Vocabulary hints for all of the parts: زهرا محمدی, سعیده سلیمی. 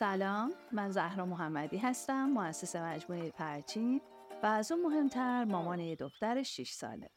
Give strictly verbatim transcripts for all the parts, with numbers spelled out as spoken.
سلام، من زهرا محمدی هستم، مؤسس مجموعه پرچین و از اون مهمتر مامان یه دختر شش ساله.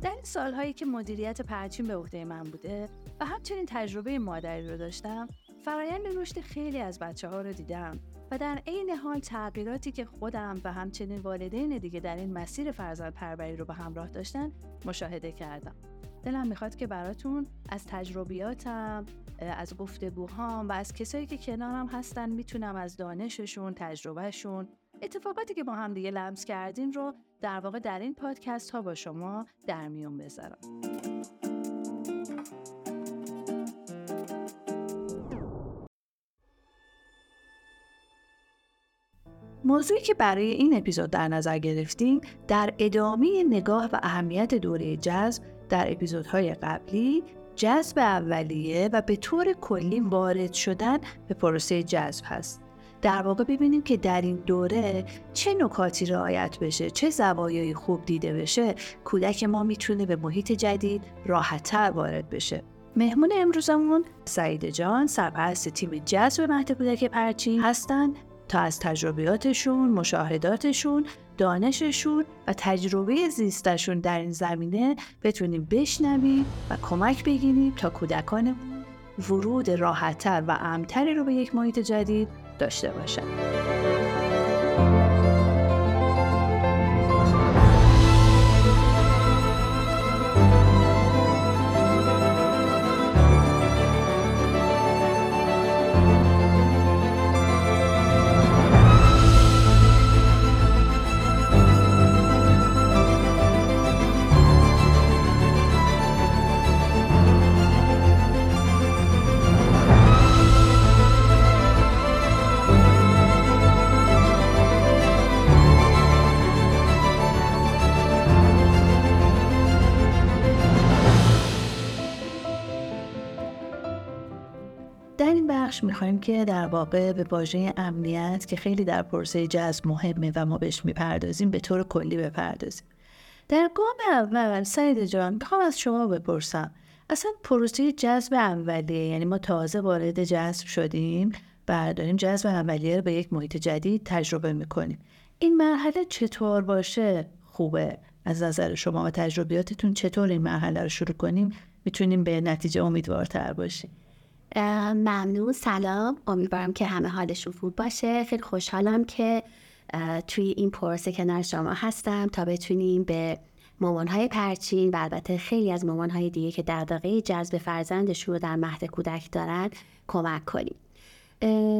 در سالهایی که مدیریت پرچین به عهده من بوده و همچنین تجربه مادری رو داشتم، فرآیند رشد خیلی از بچه‌ها رو دیدم و در عین حال تغییراتی که خودم و همچنین والدین دیگه در این مسیر فرزندپروری رو به همراه داشتن مشاهده کردم. دلم میخواد که براتون از تجربیاتم، از گفتگوهام و از کسایی که کنارم هستن میتونم از دانششون، تجربهشون، اتفاقاتی که با هم دیگه لمس کردیم رو در واقع در این پادکست ها با شما در میون بذارم. موضوعی که برای این اپیزود در نظر گرفتیم در ادامه نگاه و اهمیت دوره جذب در اپیزودهای قبلی، جذب اولیه و به طور کلی وارد شدن به پروسه جذب هست. در واقع ببینیم که در این دوره چه نکاتی رعایت بشه، چه زوایای خوب دیده بشه، کودک ما میتونه به محیط جدید راحت‌تر وارد بشه. مهمون امروزمون سعیده جان، سرپرست تیم جذب مهد کودک پرچین هستن تا از تجربیاتشون، مشاهداتشون، دانششون و تجربه زیستشون در این زمینه بتونیم بشنویم و کمک بگیریم تا کودکان ورود راحت‌تر و امن‌تری رو به یک محیط جدید داشته باشن. میخوایم که در واقع به واژه امنیت که خیلی در پروسه جذب مهمه و ما بهش میپردازیم به طور کلی بپردازیم. در گام اول سعیده جان میخوام از شما بپرسم اصلا پروسه جذب اولیه، یعنی ما تازه وارد جذب شدیم و داریم جذب اولیه رو به یک محیط جدید تجربه میکنیم، این مرحله چطور باشه خوبه؟ از نظر شما و تجربیاتتون چطور این مرحله رو شروع کنیم میتونیم به نتیجه امیدوارتر باشیم؟ ممنون، سلام، امیدوارم که همه حالشون خوب باشه. خیلی خوشحالم که توی این پروسه کنار شما هستم تا بتونیم به مامان‌های پرچین و البته خیلی از مامان‌های دیگه که دغدغه جذب فرزندشون رو در مهد کودک دارن کمک کنیم.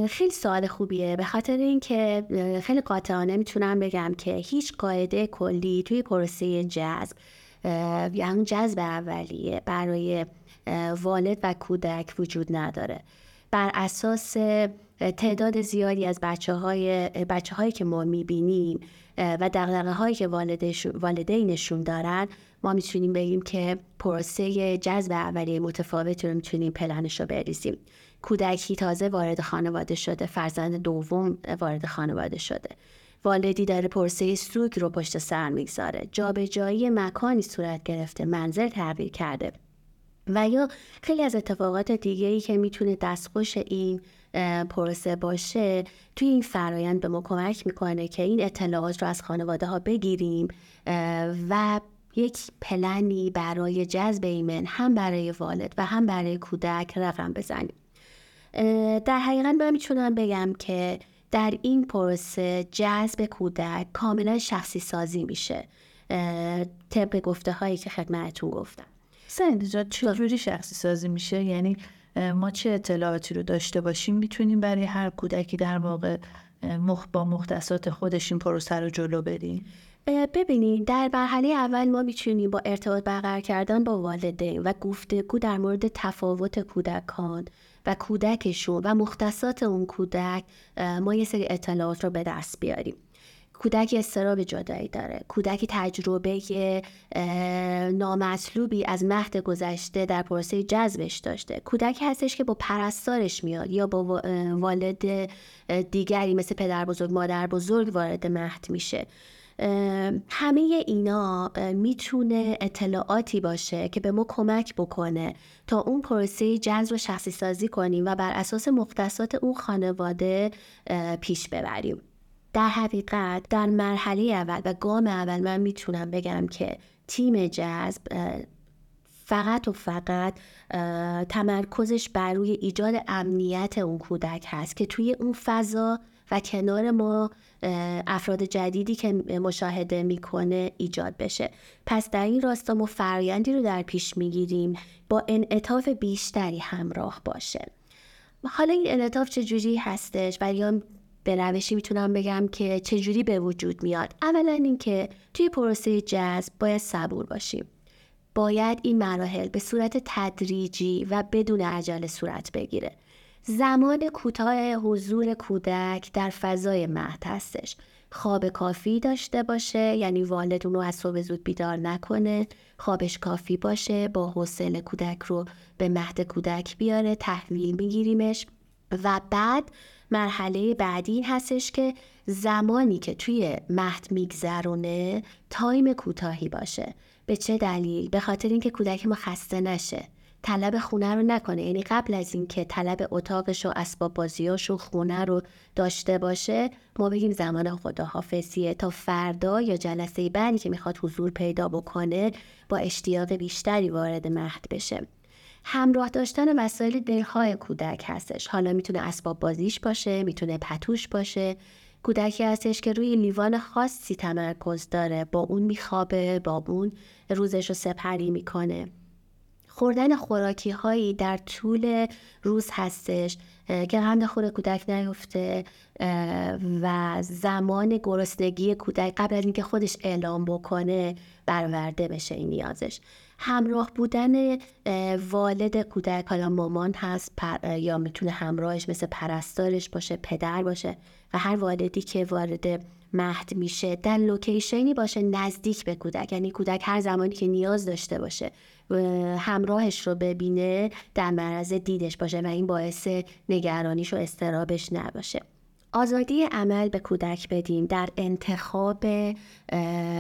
خیلی سوال خوبیه، به خاطر اینکه خیلی قاطعانه میتونم بگم که هیچ قاعده کلی توی پروسه جذب یا جذب اولیه برای والد و کودک وجود نداره. بر اساس تعداد زیادی از بچه‌های بچه‌هایی که ما می‌بینیم و دغدغه‌هایی که والدینشون دارن ما می‌تونیم بگیم که پروسه جذب اولیه متفاوتی رو می‌تونیم پلنش رو بریزیم. کودکی تازه وارد خانواده شده، فرزند دوم وارد خانواده شده، والدی داره پروسه سوگ رو پشت سر می‌گذاره، جابجایی مکانی صورت گرفته، منزل تغییر کرده و یا خیلی از اتفاقات دیگه‌ای که میتونه دستخوش این پروسه باشه توی این فرایند به ما کمک میکنه که این اطلاعات رو از خانواده ها بگیریم و یک پلنی برای جذب ایمن هم برای والد و هم برای کودک رقم بزنیم. در حقیقت من میتونم بگم که در این پروسه جذب کودک کاملا شخصی سازی میشه طبق گفته هایی که خدمتتون گفتم. سعیده، چجوری شخصی سازی میشه؟ یعنی ما چه اطلاعاتی رو داشته باشیم میتونیم برای هر کودکی در واقع مخ با مختصات خودش این پروسه رو جلو بریم؟ ببینید، در مرحله اول ما میتونیم با ارتباط برقرار کردن با والدین و گفتگو در مورد تفاوت کودکان و کودکشون و مختصات اون کودک ما یه سری اطلاعات رو به دست بیاریم. کودکی استراب جدایی داره، کودکی تجربه نامطلوبی از مهد گذشته در پروسه جذبش داشته، کودکی هستش که با پرستارش میاد یا با والد دیگری مثل پدر بزرگ، مادر بزرگ وارد مهد میشه. همه اینا میتونه اطلاعاتی باشه که به ما کمک بکنه تا اون پروسه جذب و شخصی سازی کنیم و بر اساس مختصات اون خانواده پیش ببریم. در حقیقت در مرحله اول و گام اول من میتونم بگم که تیم جذب فقط و فقط تمرکزش بر روی ایجاد امنیت اون کودک هست که توی اون فضا و کنار ما افراد جدیدی که مشاهده میکنه ایجاد بشه. پس در این راستا ما فرآیندی رو در پیش میگیریم با انعطاف بیشتری همراه باشه. حالا این انعطاف چجوری هستش؟ ولی به روشی میتونم بگم که چجوری به وجود میاد. اولا این که توی پروسه جذب باید صبور باشیم. باید این مراحل به صورت تدریجی و بدون عجله صورت بگیره. زمان کوتاه حضور کودک در فضای مهد هستش. خواب کافی داشته باشه، یعنی والد اون رو از صبح زود بیدار نکنه، خوابش کافی باشه، با حوصله کودک رو به مهد کودک بیاره، تحویل میگیریمش. و بعد مرحله بعدی هستش که زمانی که توی مهد میگذرونه تایم کوتاهی باشه. به چه دلیل؟ به خاطر اینکه کودک ما خسته نشه، طلب خونه رو نکنه. یعنی قبل از این که طلب اتاقش و اسباب بازیاش و خونه رو داشته باشه، ما بگیم زمان خداحافظیه تا فردا یا جلسه بعدی که میخواد حضور پیدا بکنه با اشتیاق بیشتری وارد مهد بشه. همراه داشتن وسایل دلخواه کودک هستش. حالا میتونه اسباب بازیش باشه، میتونه پتوش باشه. کودکی هستش که روی لیوان خاصی تمرکز داره، با اون میخوابه، با اون روزش رو سپری میکنه. خوردن خوراکی هایی در طول روز هستش که قندخور کودک نیفته و زمان گرسنگی کودک قبل از اینکه خودش اعلام بکنه برآورده بشه این نیازش. همراه بودن والد کودک، حالا مامان هست پر... یا میتونه همراهش مثل پرستارش باشه، پدر باشه، و هر والدی که وارد مهد میشه در لوکیشنی باشه نزدیک به کودک. یعنی کودک هر زمانی که نیاز داشته باشه همراهش رو ببینه، در معرض دیدش باشه و این باعث نگرانیش و اضطرابش نباشه. آزادی عمل به کودک بدیم در انتخاب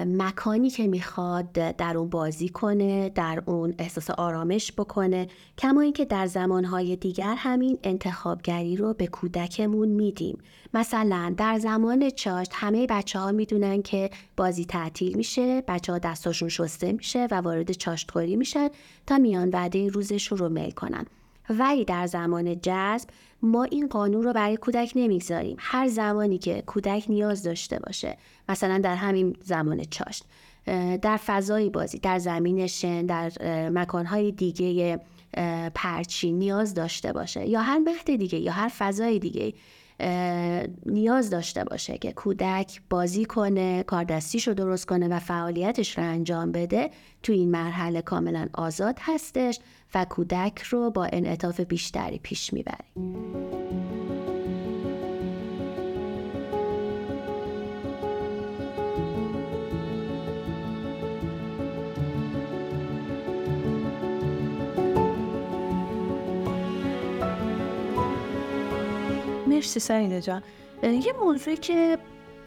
مکانی که میخواد در اون بازی کنه، در اون احساس آرامش بکنه. کما اینکه در زمانهای دیگر همین انتخابگری رو به کودکمون میدیم. مثلا در زمان چاشت همه بچه ها میدونن که بازی تعطیل میشه، بچه ها دستاشون شسته میشه و وارد چاشتخوری میشن تا میان وعده روزشون رو میل کنن. ولی در زمان جذب ما این قانون رو برای کودک نمیگذاریم. هر زمانی که کودک نیاز داشته باشه، مثلا در همین زمان چاشت، در فضای بازی، در زمین شن، در مکانهای دیگه پرچی نیاز داشته باشه، یا هر مهد دیگه یا هر فضای دیگه نیاز داشته باشه که کودک بازی کنه، کاردستیش رو درست کنه و فعالیتش رو انجام بده، تو این مرحله کاملا آزاد هستش و کودک رو با انعطاف بیشتری پیش میبریم. مرسی سعیده جان. یه موضوعی که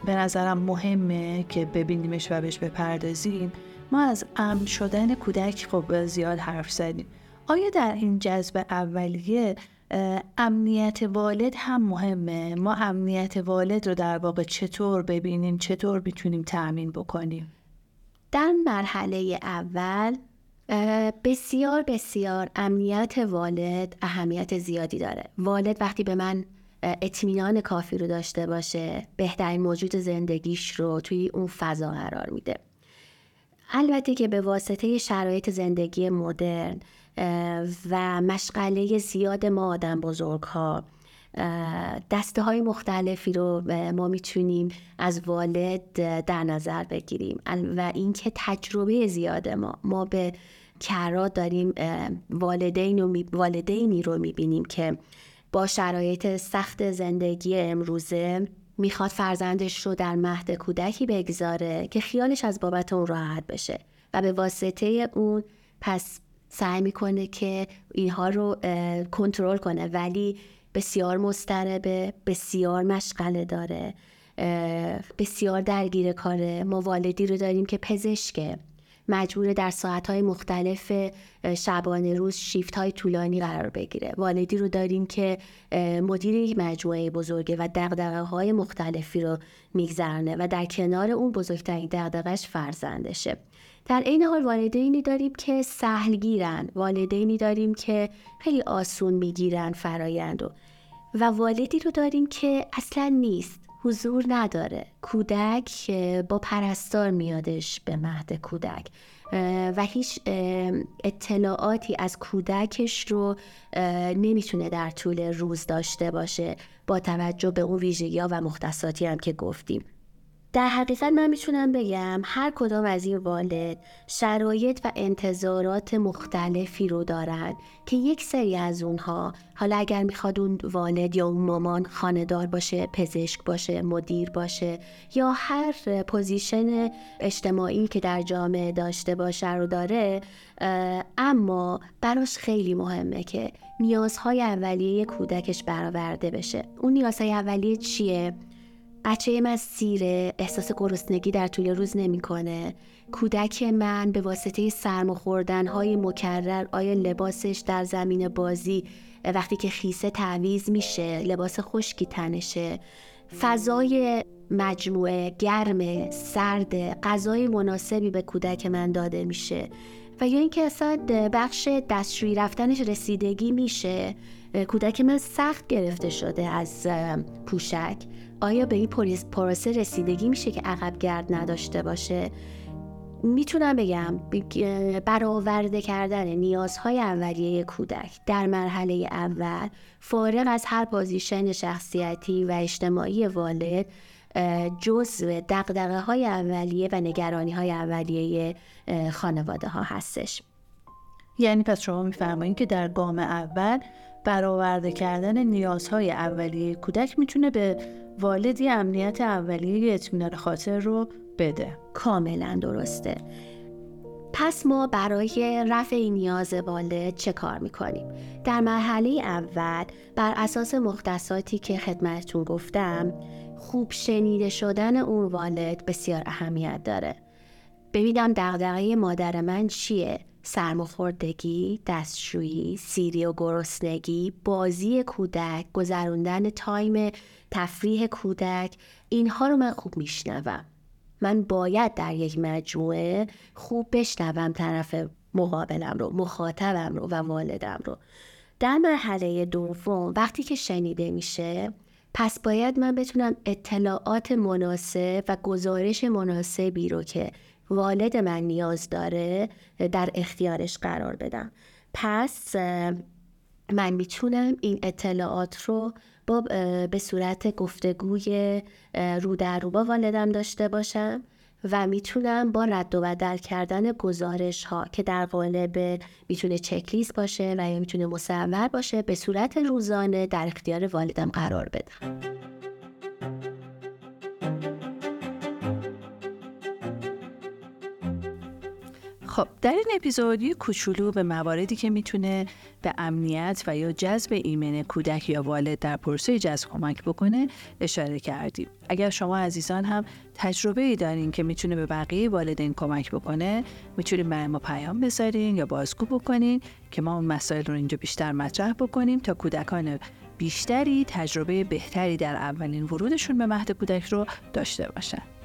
به نظرم مهمه که ببینیمش و بهش بپردازیم، ما از امن شدن کودک خب زیاد حرف زدیم. آیا در این جذب اولیه امنیت والد هم مهمه؟ ما امنیت والد رو در واقع چطور ببینیم، چطور میتونیم تأمین بکنیم؟ در مرحله اول بسیار بسیار امنیت والد اهمیت زیادی داره. والد وقتی به من اطمینان کافی رو داشته باشه، بهترین موجود زندگیش رو توی اون فضا قرار میده. البته که به واسطه شرایط زندگی مدرن و مشغله زیاد ما آدم بزرگ ها، دسته های مختلفی رو ما میتونیم از والد در نظر بگیریم و اینکه تجربه زیاد ما ما به کرات داریم. والدین رو می، والدینی رو میبینیم که با شرایط سخت زندگی امروزه میخواد فرزندش رو در مهد کودکی بگذاره که خیالش از بابت اون راحت بشه و به واسطه اون پس سعی میکنه که اینها رو کنترل کنه، ولی بسیار مضطربه، بسیار مشغله داره بسیار درگیر کاره، ما والدی رو داریم که پزشکه، مجبور در ساعت‌های مختلف شبانه روز شیفت‌های طولانی قرار بگیره. والدی رو داریم که مدیر یک مجموعه بزرگه و دغدغه‌های مختلفی رو میگذرونه و در کنار اون بزرگترین دغدغه‌اش فرزندشه. در این حال والدینی داریم که سهل گیرن، والدینی داریم که خیلی آسون میگیرن فرایندو و والدی رو داریم که اصلاً نیست، حضور نداره. کودک با پرستار میادش به مهد کودک و هیچ اطلاعاتی از کودکش رو نمیتونه در طول روز داشته باشه، با توجه به اون ویژگی‌ها و مختصاتی هم که گفتیم. در حقیقت من میتونم بگم هر کدام از این والد شرایط و انتظارات مختلفی رو دارن که یک سری از اونها، حالا اگر میخواد اون والد یا اون مامان خانه‌دار باشه، پزشک باشه، مدیر باشه یا هر پوزیشن اجتماعی که در جامعه داشته باشه رو داره، اما براش خیلی مهمه که نیازهای اولیه کودکش برآورده بشه. اون نیازهای اولیه چیه؟ بچه من سیره، احساس گرسنگی در طول روز نمی کنه. کودک من به واسطه سرماخوردن‌های مکرر، آیا لباسش در زمین بازی وقتی که خیسه تعویض میشه، لباس خشکی تنشه. فضای مجموعه گرم، سرد، غذای مناسبی به کودک من داده میشه. و یا این که اصلا بخش دستشویی رفتنش رسیدگی میشه. کودک من سخت گرفته شده از پوشک، آیا به این پروسه رسیدگی میشه که عقب گرد نداشته باشه؟ میتونم بگم برآورده کردن نیازهای اولیه کودک در مرحله اول، فارغ از هر پوزیشن شخصیتی و اجتماعی والد، جزء دغدغه‌های اولیه و نگرانی‌های اولیه خانواده‌ها هستش. یعنی پس شما می‌فرمایید که در گام اول برآورده کردن نیازهای اولیه کودک میتونه به والدی امنیت اولیه اطمینان خاطر رو بده. کاملا درسته. پس ما برای رفع این نیاز والد چه کار میکنیم؟ در مرحله اول بر اساس مختصاتی که خدمتتون گفتم، خوب شنیده شدن اون والد بسیار اهمیت داره. ببینم دغدغه مادر من چیه؟ سرماخوردگی، دستشویی، سیری و گرسنگی، بازی کودک، گذروندن تایم تفریح کودک، اینها رو من خوب میشنوم. من باید در یک مجموعه خوب بشنوم طرف مقابلم رو، مخاطبم رو و والدم رو. در مرحله دوم وقتی که شنیده میشه، پس باید من بتونم اطلاعات مناسب و گزارش مناسبی رو که والد من نیاز داره در اختیارش قرار بدم. پس من میتونم این اطلاعات رو با به صورت گفتگوی رو در رو با والدم داشته باشم و میتونم با رد و بدل کردن گزارش ها که در قالب میتونه چک لیست باشه و یا میتونه مصور باشه، به صورت روزانه در اختیار والدم قرار بدم. خب در این اپیزود یک کوچولو به مواردی که میتونه به امنیت و یا جذب ایمن کودک یا والد در پروسه جذب کمک بکنه اشاره کردیم. اگر شما عزیزان هم تجربه‌ای دارین که میتونه به بقیه والدین کمک بکنه، میتونین برای ما پیام بذارین یا بازگو بکنین که ما اون مسائل رو اینجا بیشتر مطرح بکنیم تا کودکان بیشتری تجربه بهتری در اولین ورودشون به مهد کودک رو داشته باشن.